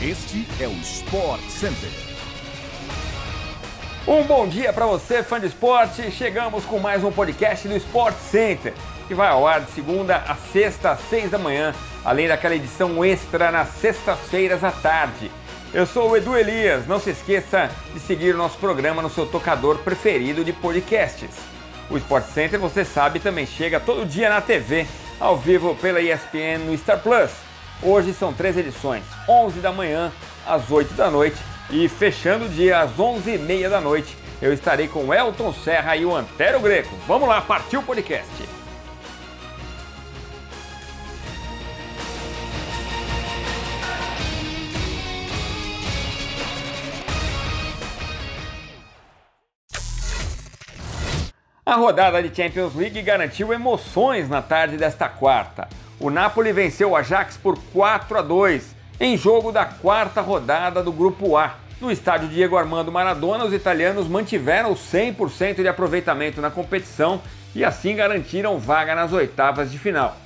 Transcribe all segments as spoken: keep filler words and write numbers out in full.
Este é o Sport Center. Um bom dia para você, fã de esporte. Chegamos com mais um podcast do Sport Center, que vai ao ar de segunda a sexta, às seis da manhã, além daquela edição extra nas sextas-feiras à tarde. Eu sou o Edu Elias. Não se esqueça de seguir o nosso programa no seu tocador preferido de podcasts. O Sport Center, você sabe, também chega todo dia na T V, ao vivo pela E S P N no Star Plus. Hoje são três edições, onze da manhã, às oito da noite e fechando o dia às onze e meia da noite. Eu estarei com o Elton Serra e o Antero Greco. Vamos lá, partiu o podcast! A rodada de Champions League garantiu emoções na tarde desta quarta. O Napoli venceu o Ajax por quatro a dois em jogo da quarta rodada do Grupo A. No estádio Diego Armando Maradona, os italianos mantiveram cem por cento de aproveitamento na competição e assim garantiram vaga nas oitavas de final.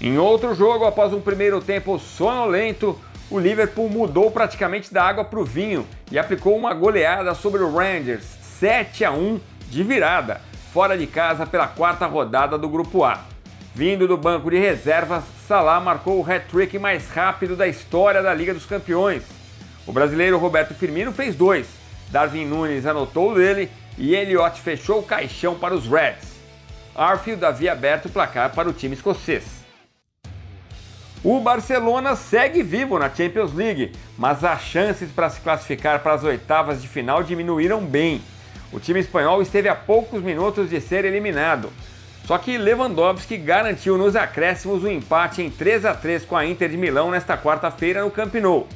Em outro jogo, após um primeiro tempo sonolento, o Liverpool mudou praticamente da água para o vinho e aplicou uma goleada sobre o Rangers, sete a um de virada, fora de casa pela quarta rodada do Grupo A. Vindo do banco de reservas, Salah marcou o hat-trick mais rápido da história da Liga dos Campeões. O brasileiro Roberto Firmino fez dois, Darwin Nunes anotou o dele e Elliott fechou o caixão para os Reds. Arfield havia aberto o placar para o time escocês. O Barcelona segue vivo na Champions League, mas as chances para se classificar para as oitavas de final diminuíram bem. O time espanhol esteve a poucos minutos de ser eliminado. Só que Lewandowski garantiu nos acréscimos o empate em três a três com a Inter de Milão nesta quarta-feira no Camp Nou.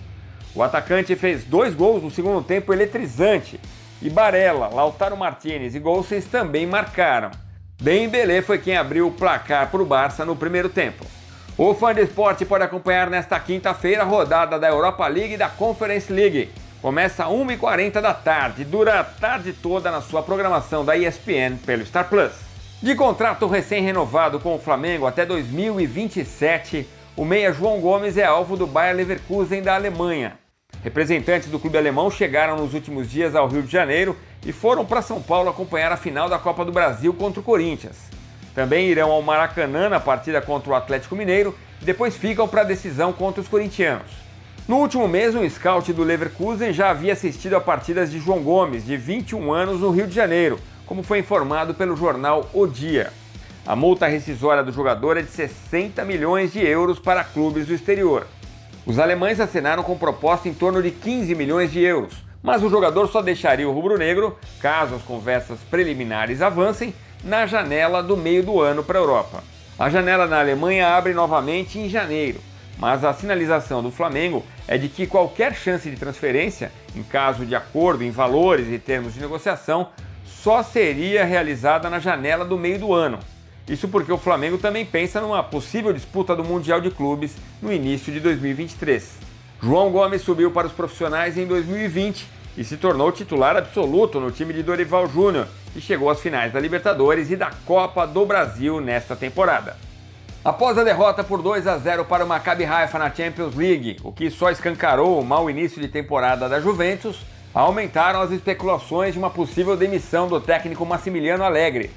O atacante fez dois gols no segundo tempo eletrizante e Barella, Lautaro Martinez e Golsens também marcaram. Dembélé foi quem abriu o placar para o Barça no primeiro tempo. O fã de esporte pode acompanhar nesta quinta-feira a rodada da Europa League e da Conference League. Começa às uma e quarenta da tarde, dura a tarde toda na sua programação da E S P N pelo Star Plus. De contrato recém-renovado com o Flamengo até dois mil e vinte e sete, o meia João Gomes é alvo do Bayer Leverkusen da Alemanha. Representantes do clube alemão chegaram nos últimos dias ao Rio de Janeiro e foram para São Paulo acompanhar a final da Copa do Brasil contra o Corinthians. Também irão ao Maracanã na partida contra o Atlético Mineiro e depois ficam para a decisão contra os corintianos. No último mês, um scout do Leverkusen já havia assistido a partidas de João Gomes, de vinte e um anos, no Rio de Janeiro, como foi informado pelo jornal O Dia. A multa rescisória do jogador é de sessenta milhões de euros para clubes do exterior. Os alemães assinaram com proposta em torno de quinze milhões de euros, mas o jogador só deixaria o rubro-negro, caso as conversas preliminares avancem, na janela do meio do ano para a Europa. A janela na Alemanha abre novamente em janeiro, mas a sinalização do Flamengo é de que qualquer chance de transferência, em caso de acordo em valores e termos de negociação, só seria realizada na janela do meio do ano. Isso porque o Flamengo também pensa numa possível disputa do Mundial de Clubes no início de dois mil e vinte e três. João Gomes subiu para os profissionais em dois mil e vinte e se tornou titular absoluto no time de Dorival Júnior, que chegou às finais da Libertadores e da Copa do Brasil nesta temporada. Após a derrota por dois a zero para o Maccabi Haifa na Champions League, o que só escancarou o mau início de temporada da Juventus, aumentaram as especulações de uma possível demissão do técnico Massimiliano Allegri.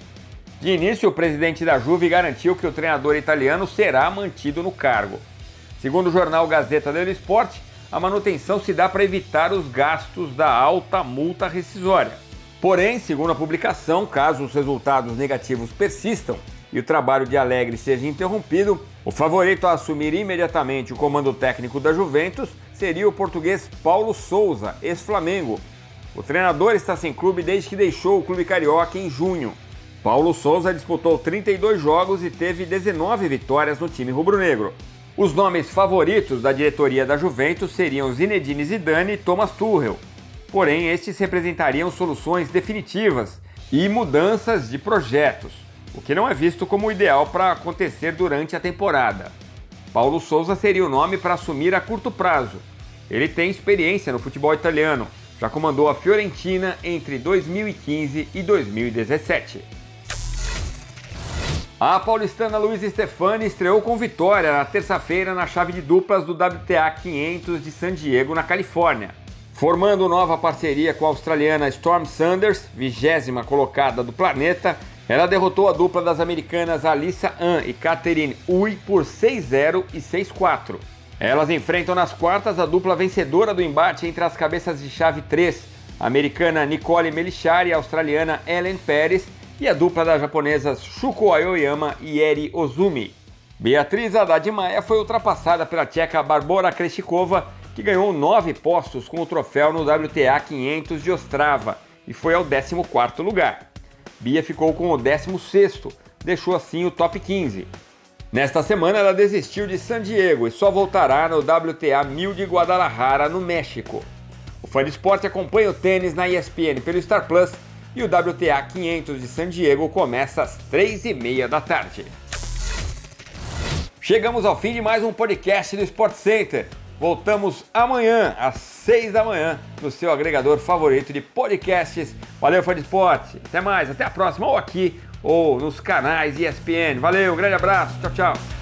De início, o presidente da Juve garantiu que o treinador italiano será mantido no cargo. Segundo o jornal Gazeta dello Sport, a manutenção se dá para evitar os gastos da alta multa rescisória. Porém, segundo a publicação, caso os resultados negativos persistam e o trabalho de Allegri seja interrompido, o favorito a assumir imediatamente o comando técnico da Juventus seria o português Paulo Sousa, ex-Flamengo. O treinador está sem clube desde que deixou o clube carioca em junho. Paulo Sousa disputou trinta e dois jogos e teve dezenove vitórias no time rubro-negro. Os nomes favoritos da diretoria da Juventus seriam Zinedine Zidane e Thomas Tuchel. Porém, estes representariam soluções definitivas e mudanças de projetos, o que não é visto como ideal para acontecer durante a temporada. Paulo Sousa seria o nome para assumir a curto prazo. Ele tem experiência no futebol italiano, já comandou a Fiorentina entre dois mil e quinze e dois mil e dezessete. A paulistana Luiza Stefani estreou com vitória na terça-feira na chave de duplas do W T A quinhentos de San Diego, na Califórnia, formando nova parceria com a australiana Storm Sanders, vigésima colocada do planeta. Ela derrotou a dupla das americanas Alyssa Ann e Catherine Ui por seis a zero e seis a quatro. Elas enfrentam nas quartas a dupla vencedora do embate entre as cabeças de chave três, a americana Nicole Mellichari e a australiana Ellen Pérez, e a dupla das japonesas Shuko Aoyama e Eri Ozumi. Beatriz Haddad Maia foi ultrapassada pela tcheca Barbora Krejcikova, que ganhou nove postos com o troféu no W T A quinhentos de Ostrava e foi ao décimo quarto lugar. Bia ficou com o décimo sexto, deixou assim o top quinze. Nesta semana ela desistiu de San Diego e só voltará no W T A mil de Guadalajara, no México. O Fã de Esporte acompanha o tênis na E S P N pelo Star Plus e o W T A quinhentos de San Diego começa às três e meia da tarde. Chegamos ao fim de mais um podcast do Sport Center. Voltamos amanhã, às seis da manhã, no seu agregador favorito de podcasts. Valeu, Fã de Esporte. Até mais, até a próxima, ou aqui, ou nos canais E S P N. Valeu, um grande abraço, tchau, tchau.